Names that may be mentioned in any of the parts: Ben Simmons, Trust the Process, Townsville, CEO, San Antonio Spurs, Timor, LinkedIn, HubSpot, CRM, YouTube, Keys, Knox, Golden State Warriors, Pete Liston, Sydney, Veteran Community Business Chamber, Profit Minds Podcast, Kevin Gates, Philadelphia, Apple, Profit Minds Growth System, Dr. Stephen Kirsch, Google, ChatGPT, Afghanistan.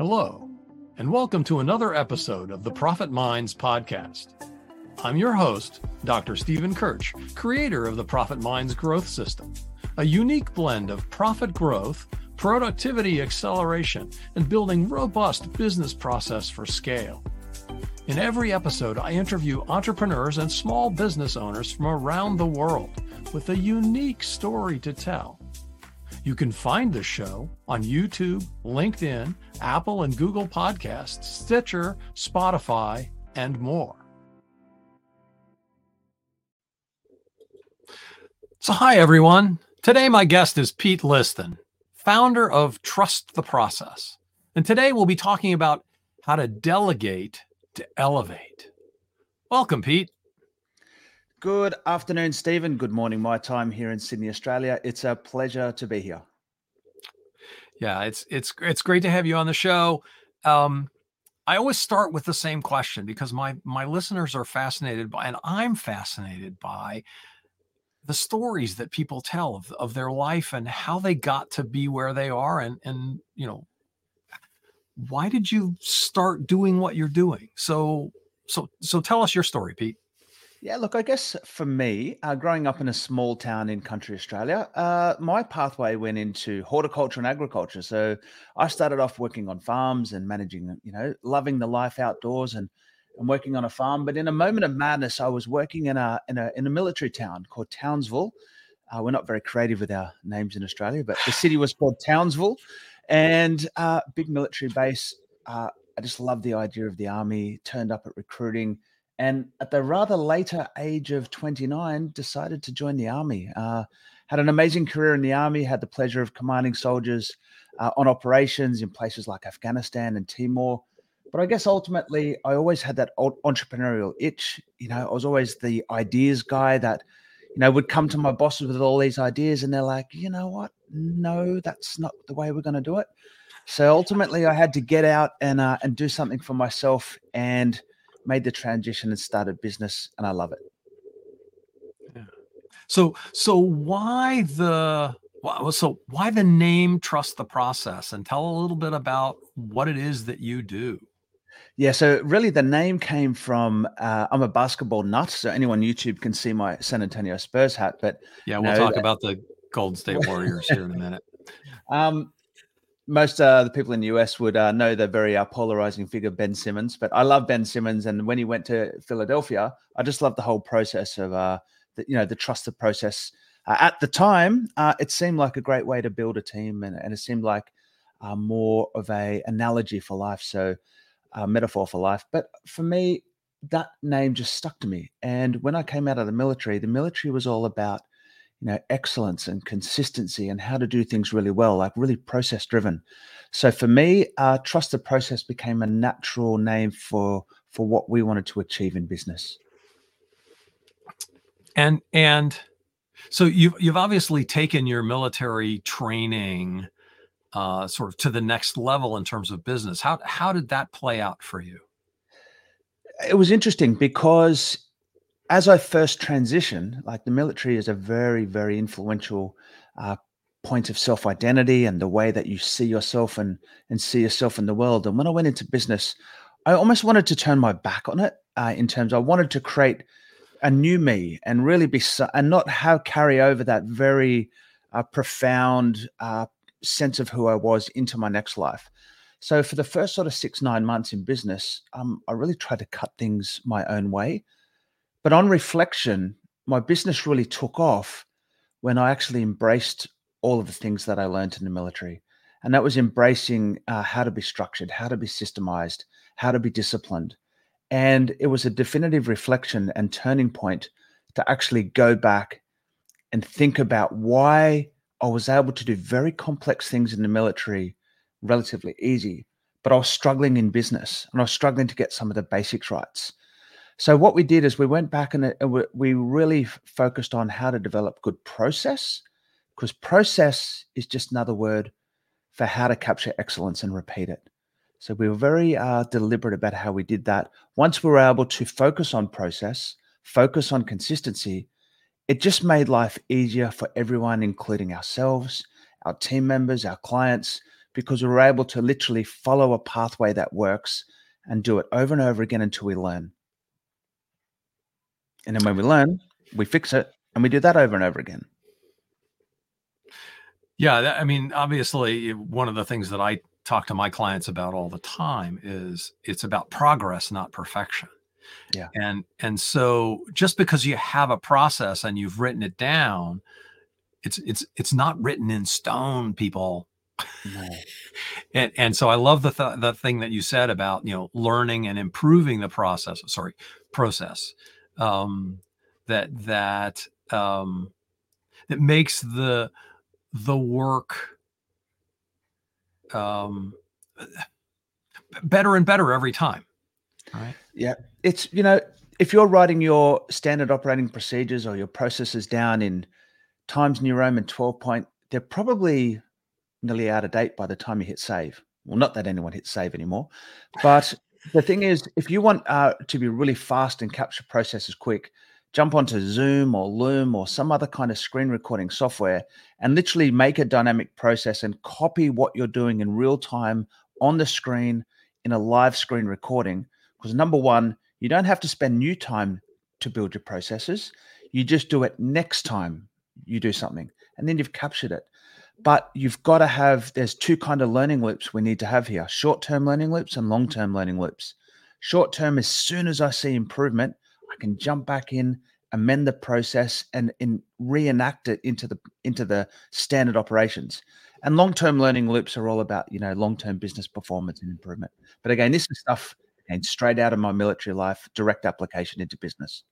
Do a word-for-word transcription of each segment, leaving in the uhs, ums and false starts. Hello, and welcome to another episode of the Profit Minds Podcast. I'm your host, Doctor Stephen Kirsch, creator of the Profit Minds Growth System, a unique blend of profit growth, productivity acceleration, and building robust business process for scale. In every episode, I interview entrepreneurs and small business owners from around the world with a unique story to tell. You can find the show on YouTube, LinkedIn, Apple and Google Podcasts, Stitcher, Spotify, and more. So hi, everyone. Today, my guest is Pete Liston, founder of Trust the Process. And today we'll be talking about how to delegate to elevate. Welcome, Pete. Good afternoon, Stephen. Good morning, my time here in Sydney, Australia. It's a pleasure to be here. Yeah, it's it's it's great to have you on the show. Um, I always start with the same question because my my listeners are fascinated by, and I'm fascinated by, the stories that people tell of, of their life and how they got to be where they are, and and you know, why did you start doing what you're doing? So so so tell us your story, Pete. Yeah, look, I guess for me, uh, growing up in a small town in country Australia, uh, my pathway went into horticulture and agriculture. So I started off working on farms and managing, you know, loving the life outdoors and, and working on a farm. But in a moment of madness, I was working in a in a, in a military town called Townsville. Uh, we're not very creative with our names in Australia, but the city was called Townsville, and uh, big military base. Uh, I just loved the idea of the army, turned up at recruiting. And at the rather later age of twenty-nine, decided to join the army. Uh, had an amazing career in the army, had the pleasure of commanding soldiers uh, on operations in places like Afghanistan and Timor. But I guess ultimately, I always had that entrepreneurial itch. You know, I was always the ideas guy that, you know, would come to my bosses with all these ideas and they're like, you know what? No, that's not the way we're going to do it. So ultimately, I had to get out and uh, and do something for myself, and made the transition and started business, and I love it. Yeah. So, so why the so why the name Trust the Process? And tell a little bit about what it is that you do. Yeah. So really, the name came from uh, I'm a basketball nut, so anyone on YouTube can see my San Antonio Spurs hat. But yeah, we'll no, talk that, about the Golden State Warriors here in a minute. Um. Most uh, the people in the U S would uh, know the very uh, polarizing figure, Ben Simmons. But I love Ben Simmons. And when he went to Philadelphia, I just loved the whole process of, uh, the, you know, the trust the process. Uh, at the time, uh, it seemed like a great way to build a team. And, and it seemed like uh, more of a analogy for life, so a metaphor for life. But for me, that name just stuck to me. And when I came out of the military, the military was all about, you know, excellence and consistency and how to do things really well, like really process driven. So for me, uh, Trust the Process became a natural name for, for what we wanted to achieve in business. And, and so you've, you've obviously taken your military training uh, sort of to the next level in terms of business. How, how did that play out for you? It was interesting because as I first transitioned, like the military is a very, very influential uh, point of self-identity and the way that you see yourself and and see yourself in the world. And when I went into business, I almost wanted to turn my back on it uh, in terms I wanted to create a new me and really be and not have carry over that very uh, profound uh, sense of who I was into my next life. So for the first sort of six, nine months in business, um, I really tried to cut things my own way. But on reflection, my business really took off when I actually embraced all of the things that I learned in the military. And that was embracing uh, how to be structured, how to be systemized, how to be disciplined. And it was a definitive reflection and turning point to actually go back and think about why I was able to do very complex things in the military relatively easy, but I was struggling in business and I was struggling to get some of the basics right. So what we did is we went back and we really focused on how to develop good process, because process is just another word for how to capture excellence and repeat it. So we were very uh, deliberate about how we did that. Once we were able to focus on process, focus on consistency, it just made life easier for everyone, including ourselves, our team members, our clients, because we're able to literally follow a pathway that works and do it over and over again until we learn. And then when we learn, we fix it, and we do that over and over again. Yeah, that, I mean, obviously, one of the things that I talk to my clients about all the time is it's about progress, not perfection. Yeah. And and so just because you have a process and you've written it down, it's it's it's not written in stone, people. No. and and so I love the th- the thing that you said about, you know, learning and improving the process. Sorry, process. Um, that that um, that makes the the work um, better and better every time. Right. Yeah. It's, you know, if you're writing your standard operating procedures or your processes down in Times New Roman twelve point, they're probably nearly out of date by the time you hit save. Well, not that anyone hits save anymore. But the thing is, if you want uh, to be really fast and capture processes quick, jump onto Zoom or Loom or some other kind of screen recording software and literally make a dynamic process and copy what you're doing in real time on the screen in a live screen recording. Because number one, you don't have to spend new time to build your processes. You just do it next time you do something, and then you've captured it. But you've got to have, there's two kind of learning loops we need to have here, short-term learning loops and long-term learning loops. Short-term, as soon as I see improvement, I can jump back in, amend the process, and, and reenact it into the into the standard operations. And long-term learning loops are all about, you know, long-term business performance and improvement. But again, this is stuff, and straight out of my military life, direct application into business.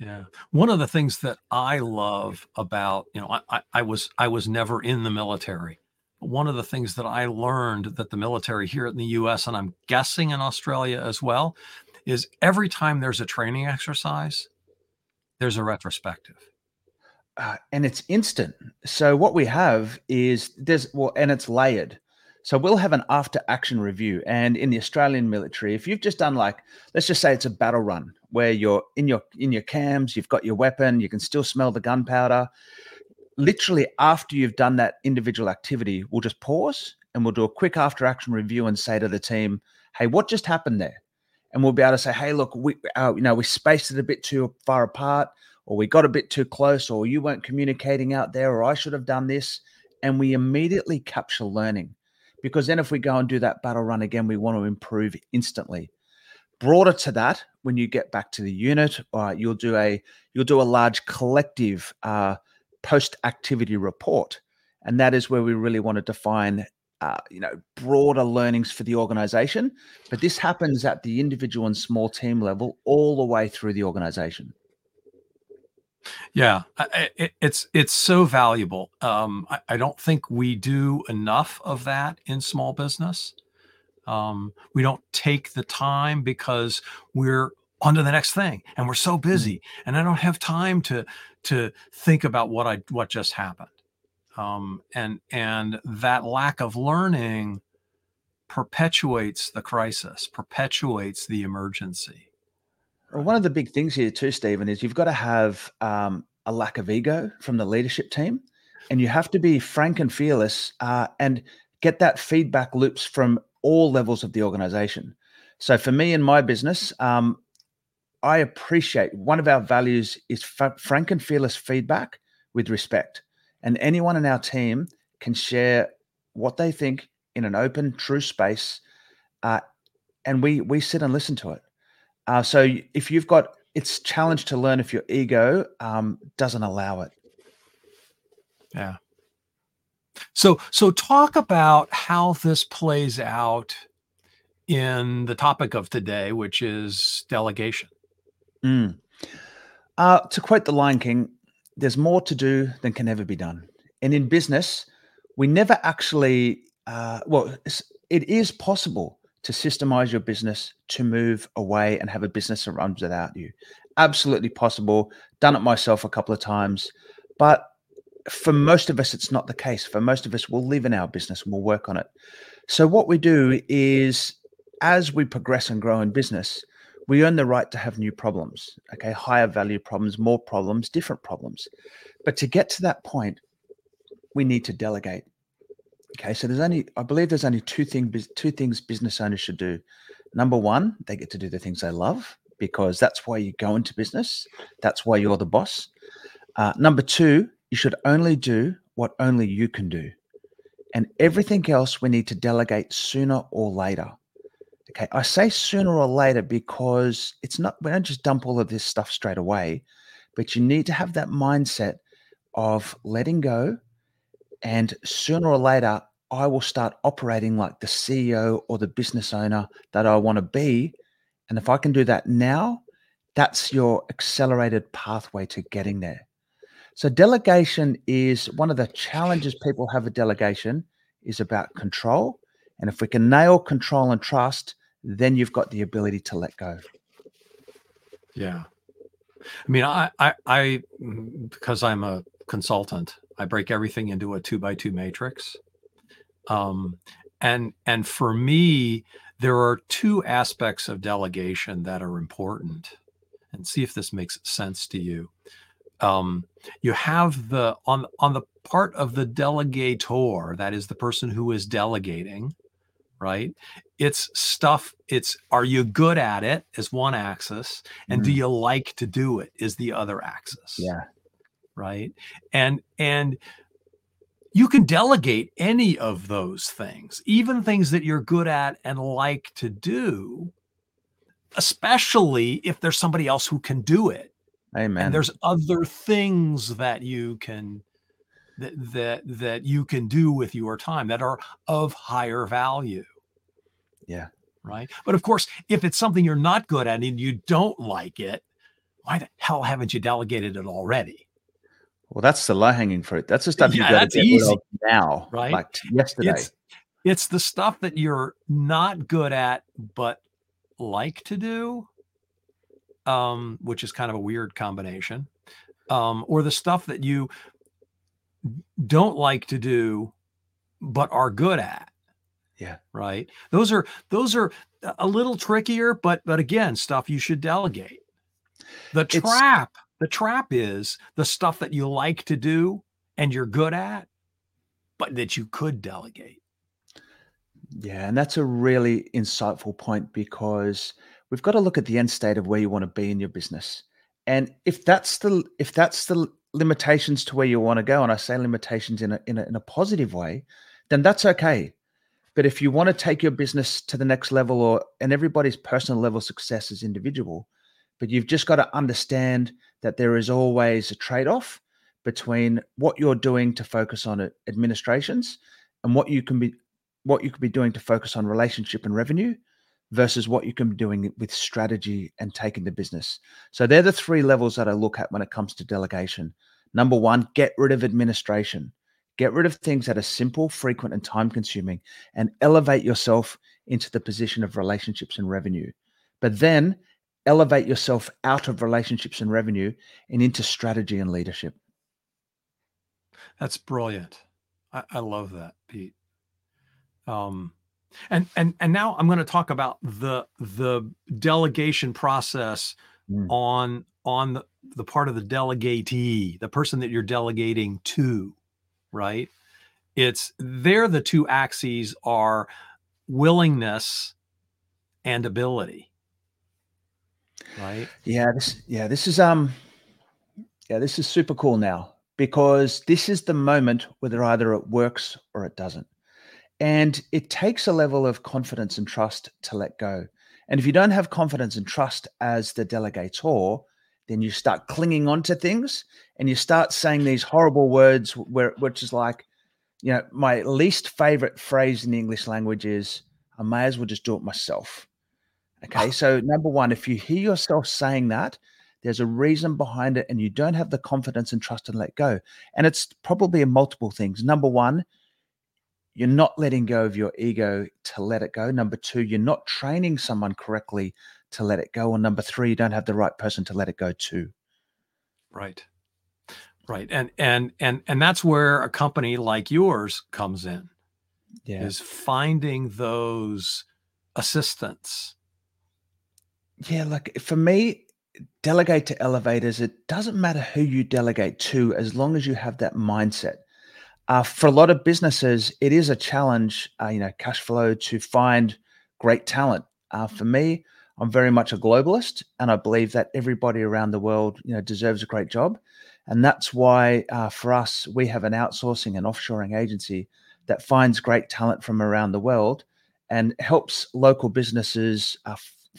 Yeah. One of the things that I love about, you know, I, I was I was never in the military. One of the things that I learned that the military here in the U S, and I'm guessing in Australia as well, is every time there's a training exercise, there's a retrospective. Uh, and it's instant. So what we have is there's, well, and it's layered. So we'll have an after action review. And in the Australian military, if you've just done, like, let's just say it's a battle run where you're in your in your cams, you've got your weapon, you can still smell the gunpowder. Literally after you've done that individual activity, we'll just pause and we'll do a quick after action review and say to the team, hey, what just happened there? And we'll be able to say, hey, look, we uh, you know, we spaced it a bit too far apart, or we got a bit too close, or you weren't communicating out there, or I should have done this. And we immediately capture learning, because then if we go and do that battle run again, we want to improve instantly. Broader to that, when you get back to the unit, uh, you'll do a you'll do a large collective uh, post-activity report, and that is where we really want to define Uh, you know, broader learnings for the organization. But this happens at the individual and small team level all the way through the organization. Yeah, it, it's it's so valuable. Um, I, I don't think we do enough of that in small business. Um, we don't take the time because we're on to the next thing and we're so busy, mm-hmm. and I don't have time to to think about what I what just happened. Um, and and that lack of learning perpetuates the crisis, perpetuates the emergency. Well, one of the big things here too, Stephen, is you've got to have um, a lack of ego from the leadership team, and you have to be frank and fearless uh, and get that feedback loops from all levels of the organization. So for me in my business, um, I appreciate one of our values is f- frank and fearless feedback with respect. And anyone in our team can share what they think in an open, true space, uh, and we we sit and listen to it. Uh, so if you've got, it's challenged to learn if your ego um, doesn't allow it. Yeah. So so talk about how this plays out in the topic of today, which is delegation. Mm. Uh, to quote the Lion King, there's more to do than can ever be done. And in business, we never actually, uh, well, it is possible to systemize your business, to move away and have a business that runs without you. Absolutely possible. Done it myself a couple of times. But for most of us, it's not the case. For most of us, we'll live in our business and we'll work on it. So what we do is, as we progress and grow in business, we earn the right to have new problems, okay? Higher value problems, more problems, different problems. But to get to that point, we need to delegate. Okay, so there's only, I believe there's only two things, two things business owners should do. Number one, they get to do the things they love, because that's why you go into business. That's why you're the boss. Uh, number two, you should only do what only you can do. And everything else we need to delegate sooner or later. Okay, I say sooner or later because it's not, we don't just dump all of this stuff straight away, but you need to have that mindset of letting go. And sooner or later, I will start operating like the C E O or the business owner that I want to be. And if I can do that now, that's your accelerated pathway to getting there. So delegation is one of the challenges people have with delegation is about control. And if we can nail control and trust, then you've got the ability to let go. Yeah. I mean, I, I, I because I'm a consultant, I break everything into a two by two matrix. Um, and, and for me, there are two aspects of delegation that are important, and see if this makes sense to you. Um, you have the, on, on the part of the delegator, that is the person who is delegating, right? It's stuff, it's, are you good at it is one axis, and mm. do you like to do it is the other axis. Yeah. Right. And, and you can delegate any of those things, even things that you're good at and like to do, especially if there's somebody else who can do it. Amen. And there's other things that you can, that, that, that you can do with your time that are of higher value. Yeah. Right. But of course, if it's something you're not good at and you don't like it, why the hell haven't you delegated it already? Well, that's the low-hanging fruit. That's the stuff yeah, you got to get easy. Rid of now, right? Like yesterday. It's, it's the stuff that you're not good at but like to do, um, which is kind of a weird combination, um, or the stuff that you don't like to do but are good at. Yeah. Right. Those are those are a little trickier, but but again, stuff you should delegate. The it's, trap. The trap is the stuff that you like to do and you're good at, but that you could delegate. Yeah, and that's a really insightful point, because we've got to look at the end state of where you want to be in your business. And if that's the if that's the limitations to where you want to go, and I say limitations in a, in a, in a positive way, then that's okay. But if you want to take your business to the next level, or and everybody's personal level of success is individual, but you've just got to understand that there is always a trade-off between what you're doing to focus on administrations and what you can be what you could be doing to focus on relationship and revenue versus what you can be doing with strategy and taking the business. So they're the three levels that I look at when it comes to delegation. Number one, get rid of administration. Get rid of things that are simple, frequent, and time-consuming, and elevate yourself into the position of relationships and revenue. But then elevate yourself out of relationships and revenue and into strategy and leadership. That's brilliant. I, I love that, Pete. Um, and and and now I'm going to talk about the the delegation process mm. on on the, the part of the delegatee, the person that you're delegating to, right? It's there. The two axes are willingness and ability. Right. Yeah. This, yeah. This is um. Yeah. This is super cool now, because this is the moment whether either it works or it doesn't, and it takes a level of confidence and trust to let go. And if you don't have confidence and trust as the delegator, then you start clinging on to things, and you start saying these horrible words, where which is like, you know, my least favorite phrase in the English language is, "I may as well just do it myself." Okay, so number one, if you hear yourself saying that, there's a reason behind it, and you don't have the confidence and trust and let go. And it's probably multiple things. Number one, you're not letting go of your ego to let it go. Number two, you're not training someone correctly to let it go. And number three, you don't have the right person to let it go to. Right, right. And and and and that's where a company like yours comes in, yeah. is finding those assistants. Yeah, like for me, delegate to elevators. It doesn't matter who you delegate to, as long as you have that mindset. Uh, for a lot of businesses, it is a challenge, uh, you know, cash flow to find great talent. Uh, for me, I'm very much a globalist, and I believe that everybody around the world, you know, deserves a great job. And that's why uh, for us, we have an outsourcing and offshoring agency that finds great talent from around the world and helps local businesses uh,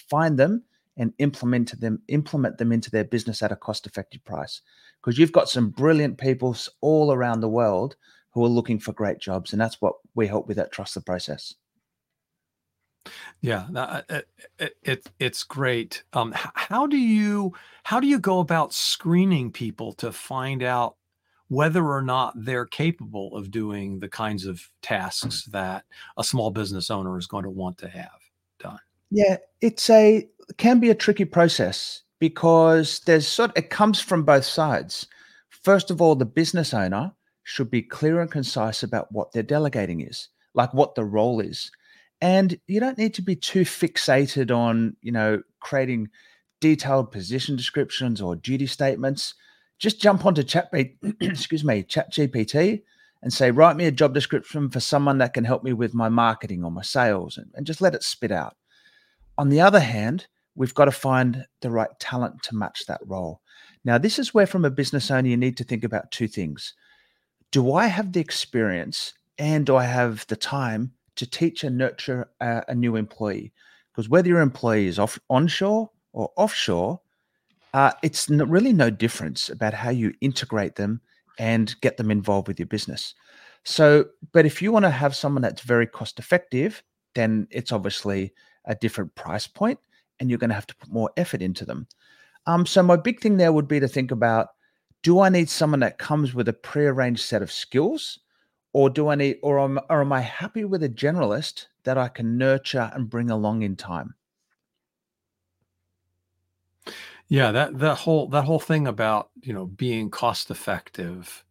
find them and implement them, implement them into their business at a cost-effective price. Because you've got some brilliant people all around the world who are looking for great jobs. And that's what we help with at Trust the Process. Yeah, it, it, it's great. Um, how do you how do you go about screening people to find out whether or not they're capable of doing the kinds of tasks that a small business owner is going to want to have done? Yeah, it's a can be a tricky process because there's sort of, it comes from both sides. First of all, the business owner should be clear and concise about what they're delegating is, like what the role is. And you don't need to be too fixated on, you know, creating detailed position descriptions or duty statements. Just jump onto chat, excuse me, ChatGPT and say, write me a job description for someone that can help me with my marketing or my sales, and, and just let it spit out. On the other hand, we've got to find the right talent to match that role. Now, this is where from a business owner, you need to think about two things. Do I have the experience and do I have the time to teach and nurture a, a new employee? Because whether your employee is off, onshore or offshore, uh, it's n- really no difference about how you integrate them and get them involved with your business. So, but if you want to have someone that's very cost effective, then it's obviously a different price point and you're going to have to put more effort into them. Um, so my big thing there would be to think about, do I need someone that comes with a prearranged set of skills? Or do I need, or am, or am I happy with a generalist that I can nurture and bring along in time? Yeah, that that whole that whole thing about, you know, being cost effective.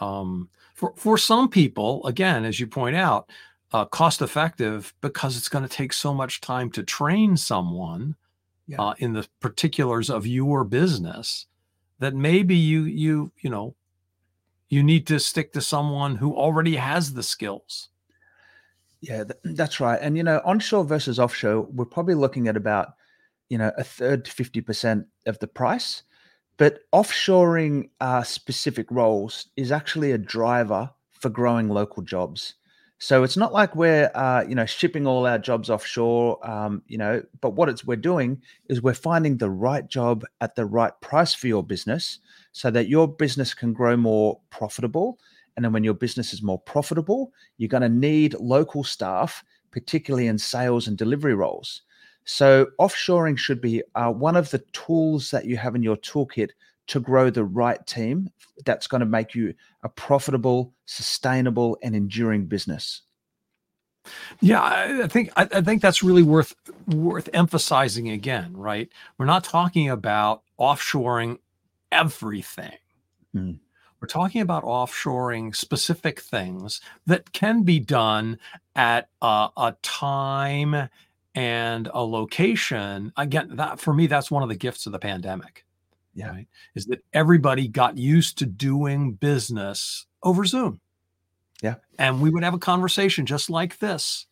Um, for for some people, again, as you point out, uh, cost effective because it's going to take so much time to train someone yeah. uh, in the particulars of your business that maybe you you you know. You need to stick to someone who already has the skills. Yeah, that's right. And, you know, onshore versus offshore, we're probably looking at about, you know, a third to fifty percent of the price. But offshoring uh, specific roles is actually a driver for growing local jobs. So it's not like we're, uh, you know, shipping all our jobs offshore, um, you know, but what it's we're doing is we're finding the right job at the right price for your business so that your business can grow more profitable. And then when your business is more profitable, you're going to need local staff, particularly in sales and delivery roles. So offshoring should be uh, one of the tools that you have in your toolkit to grow the right team that's going to make you a profitable, sustainable, and enduring business. Yeah, I think I, I think that's really worth worth emphasizing again, right? We're not talking about offshoring everything. Mm. We're talking about offshoring specific things that can be done at a, a time and a location. Again, that for me, that's one of the gifts of the pandemic. Yeah, right? Is that everybody got used to doing business over Zoom. Yeah. And we would have a conversation just like this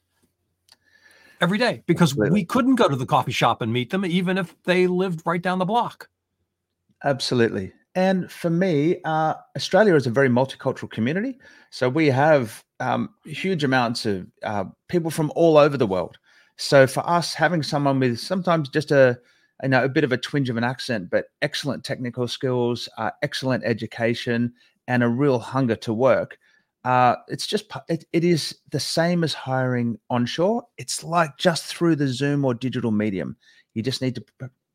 every day because Absolutely. We couldn't go to the coffee shop and meet them, even if they lived right down the block. Absolutely. And for me, uh, Australia is a very multicultural community. So we have um, huge amounts of uh, people from all over the world. So for us, having someone with sometimes just a you know, a bit of a twinge of an accent, but excellent technical skills, uh, excellent education, and a real hunger to work. Uh, it's just, it, it is the same as hiring onshore. It's like just through the Zoom or digital medium. You just need to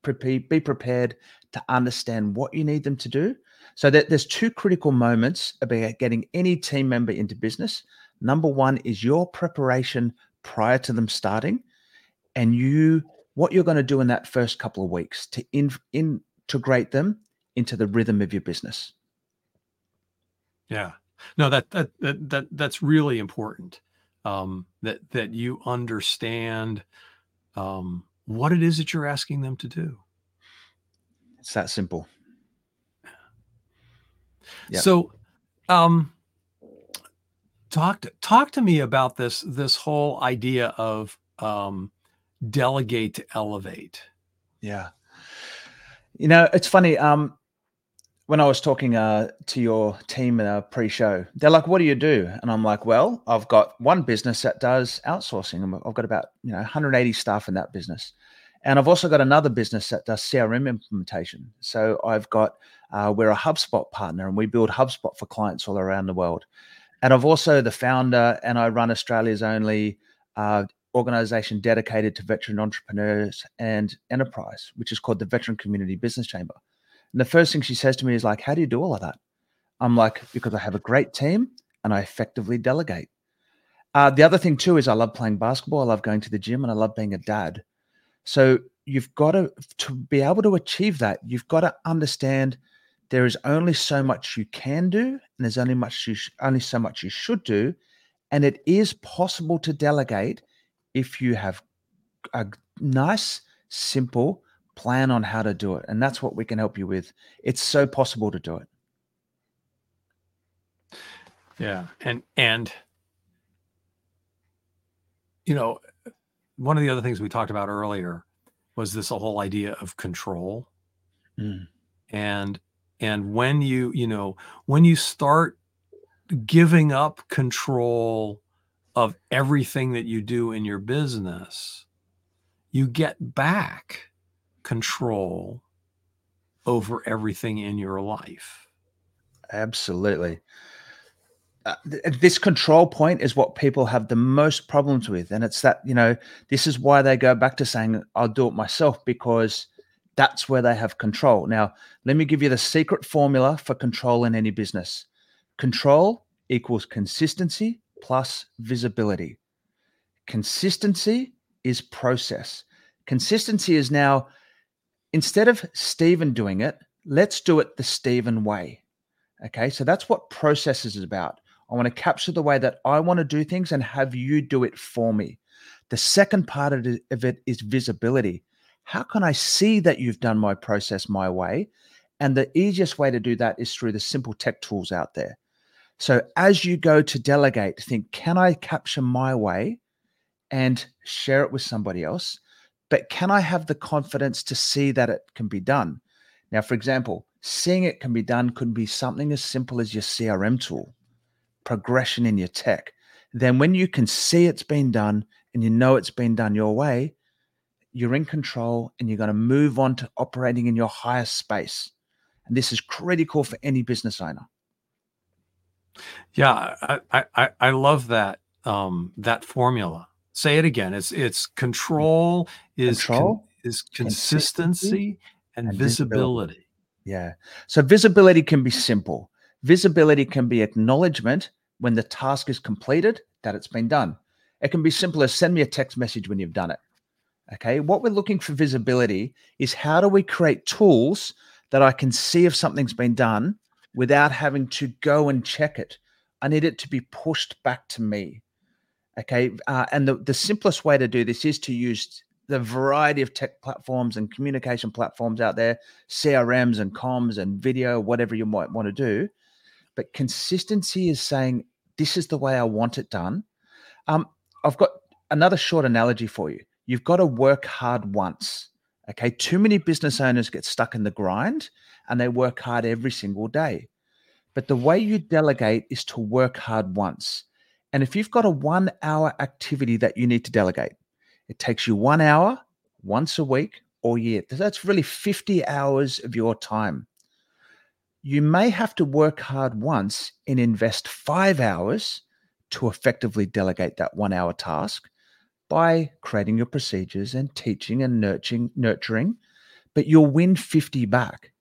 pre- be prepared to understand what you need them to do. So that there's two critical moments about getting any team member into business. Number one is your preparation prior to them starting, and you what you're going to do in that first couple of weeks to in, in, integrate them into the rhythm of your business. Yeah, no, that, that, that, that that's really important. Um, that, that you understand um, what it is that you're asking them to do. It's that simple. Yeah. So, um, Talk to, talk to me about this, this whole idea of um, delegate to elevate. Yeah. You know, it's funny. Um, when I was talking uh, to your team in a pre-show, they're like, what do you do? And I'm like, well, I've got one business that does outsourcing. I've got about, you know, one hundred eighty staff in that business. And I've also got another business that does C R M implementation. So I've got, uh, we're a HubSpot partner and we build HubSpot for clients all around the world. And I've also the founder and I run Australia's only uh, organization dedicated to veteran entrepreneurs and enterprise, which is called the Veteran Community Business Chamber. And the first thing she says to me is like, how do you do all of that? I'm like, because I have a great team and I effectively delegate. Uh, the other thing too is I love playing basketball. I love going to the gym and I love being a dad. So you've got to, to be able to achieve that, you've got to understand there is only so much you can do, and there's only much you sh- only so much you should do, and it is possible to delegate if you have a nice, simple plan on how to do it, and that's what we can help you with. It's so possible to do it. Yeah, and and you know, one of the other things we talked about earlier was this whole idea of control, mm. and. And when you, you know, when you start giving up control of everything that you do in your business, you get back control over everything in your life. Absolutely. Uh, th- this control point is what people have the most problems with. And it's that, you know, this is why they go back to saying, I'll do it myself, because that's where they have control. Now, let me give you the secret formula for control in any business. Control equals consistency plus visibility. Consistency is process. Consistency is now, instead of Stephen doing it, let's do it the Stephen way. Okay, so that's what process is about. I want to capture the way that I want to do things and have you do it for me. The second part of it is visibility. How can I see that you've done my process my way? And the easiest way to do that is through the simple tech tools out there. So as you go to delegate, think, can I capture my way and share it with somebody else? But can I have the confidence to see that it can be done? Now, for example, seeing it can be done could be something as simple as your C R M tool, progression in your tech. Then when you can see it's been done and you know it's been done your way, you're in control and you're going to move on to operating in your highest space. And this is critical for any business owner. Yeah, I I, I love that um, that formula. Say it again. It's it's control is control, con, is consistency, consistency and, and visibility. visibility. Yeah. So visibility can be simple. Visibility can be acknowledgement when the task is completed that it's been done. It can be simple as send me a text message when you've done it. Okay, what we're looking for visibility is how do we create tools that I can see if something's been done without having to go and check it. I need it to be pushed back to me. Okay, uh, and the, the simplest way to do this is to use the variety of tech platforms and communication platforms out there, C R Ms and comms and video, whatever you might want to do. But consistency is saying, this is the way I want it done. Um, I've got another short analogy for you. You've got to work hard once, okay? Too many business owners get stuck in the grind and they work hard every single day. But the way you delegate is to work hard once. And if you've got a one-hour activity that you need to delegate, it takes you one hour, once a week or year. That's really fifty hours of your time. You may have to work hard once and invest five hours to effectively delegate that one-hour task, by creating your procedures and teaching and nurturing, nurturing, but you'll win fifty back.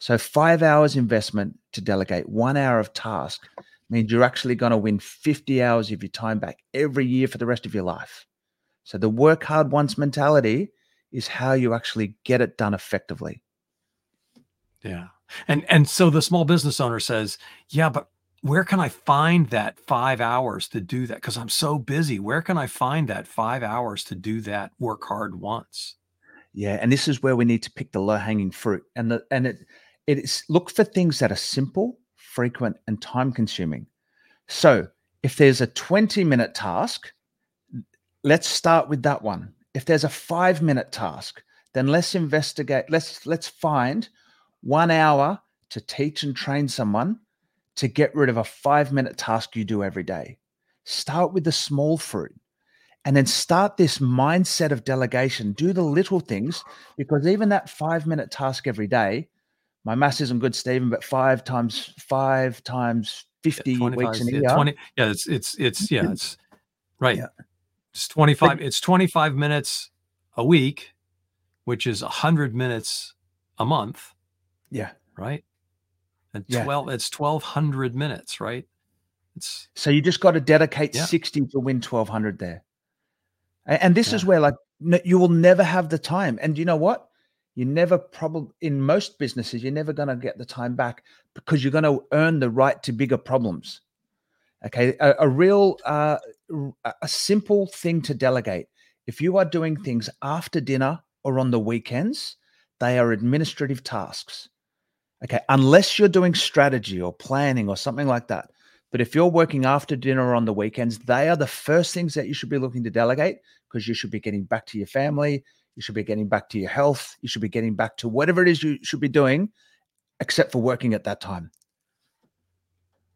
So five hours investment to delegate one hour of task means you're actually going to win fifty hours of your time back every year for the rest of your life. So the work hard once mentality is how you actually get it done effectively. Yeah. And, and so the small business owner says, yeah, but where can I find that five hours to do that? Because I'm so busy. Where can I find that five hours to do that work hard once? Yeah, and this is where we need to pick the low-hanging fruit. And the, and it it is look for things that are simple, frequent, and time-consuming. So If there's a twenty-minute task, let's start with that one. If there's a five-minute task, then let's investigate. Let's let's find one hour to teach and train someone to get rid of a five-minute task you do every day. Start with the small fruit and then start this mindset of delegation. Do the little things, because even that five-minute task every day, my math isn't good, Stephen, but five times five times fifty yeah, weeks in a year. twenty, yeah, it's, it's, it's, yeah, it's right. Yeah. It's twenty-five, but, it's twenty-five minutes a week, which is a hundred minutes a month. Yeah. Right. And yeah. twelve, it's twelve hundred minutes, right? It's so you just got to dedicate yeah. sixty to win twelve hundred there. And this yeah. is where, like, you will never have the time. And you know what? You never probably, in most businesses, you're never going to get the time back, because you're going to earn the right to bigger problems. Okay. A, a real, uh, a simple thing to delegate. If you are doing things after dinner or on the weekends, they are administrative tasks. Okay. Unless you're doing strategy or planning or something like that. But if you're working after dinner or on the weekends, they are the first things that you should be looking to delegate, because you should be getting back to your family. You should be getting back to your health. You should be getting back to whatever it is you should be doing, except for working at that time.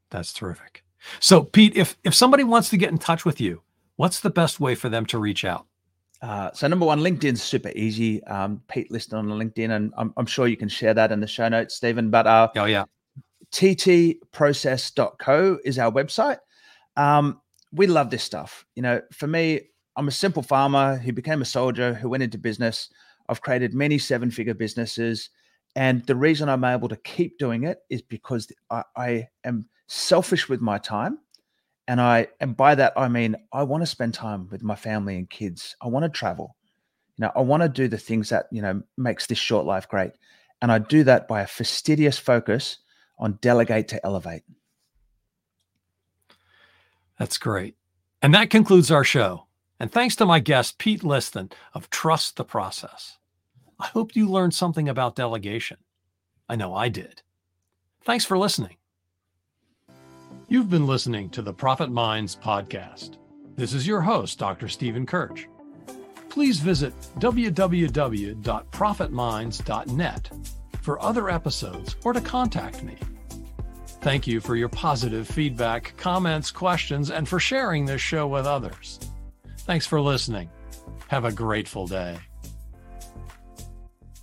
That's terrific. So, Pete, if if somebody wants to get in touch with you, what's the best way for them to reach out? Uh, so, number one, LinkedIn's super easy. Um, Pete Liston on LinkedIn, and I'm, I'm sure you can share that in the show notes, Stephen. But uh, oh yeah, t t process dot c o is our website. Um, we love this stuff. You know, for me, I'm a simple farmer who became a soldier, who went into business. I've created many seven-figure businesses. And the reason I'm able to keep doing it is because I, I am selfish with my time. And I, and by that, I mean, I want to spend time with my family and kids. I want to travel. You know, I want to do the things that, you know, makes this short life great. And I do that by a fastidious focus on delegate to elevate. That's great. And that concludes our show. And thanks to my guest, Pete Liston of Trust the Process. I hope you learned something about delegation. I know I did. Thanks for listening. You've been listening to the Profit Minds Podcast. This is your host, Doctor Stephen Kirsch. Please visit w w w dot profit minds dot net for other episodes or to contact me. Thank you for your positive feedback, comments, questions, and for sharing this show with others. Thanks for listening. Have a grateful day.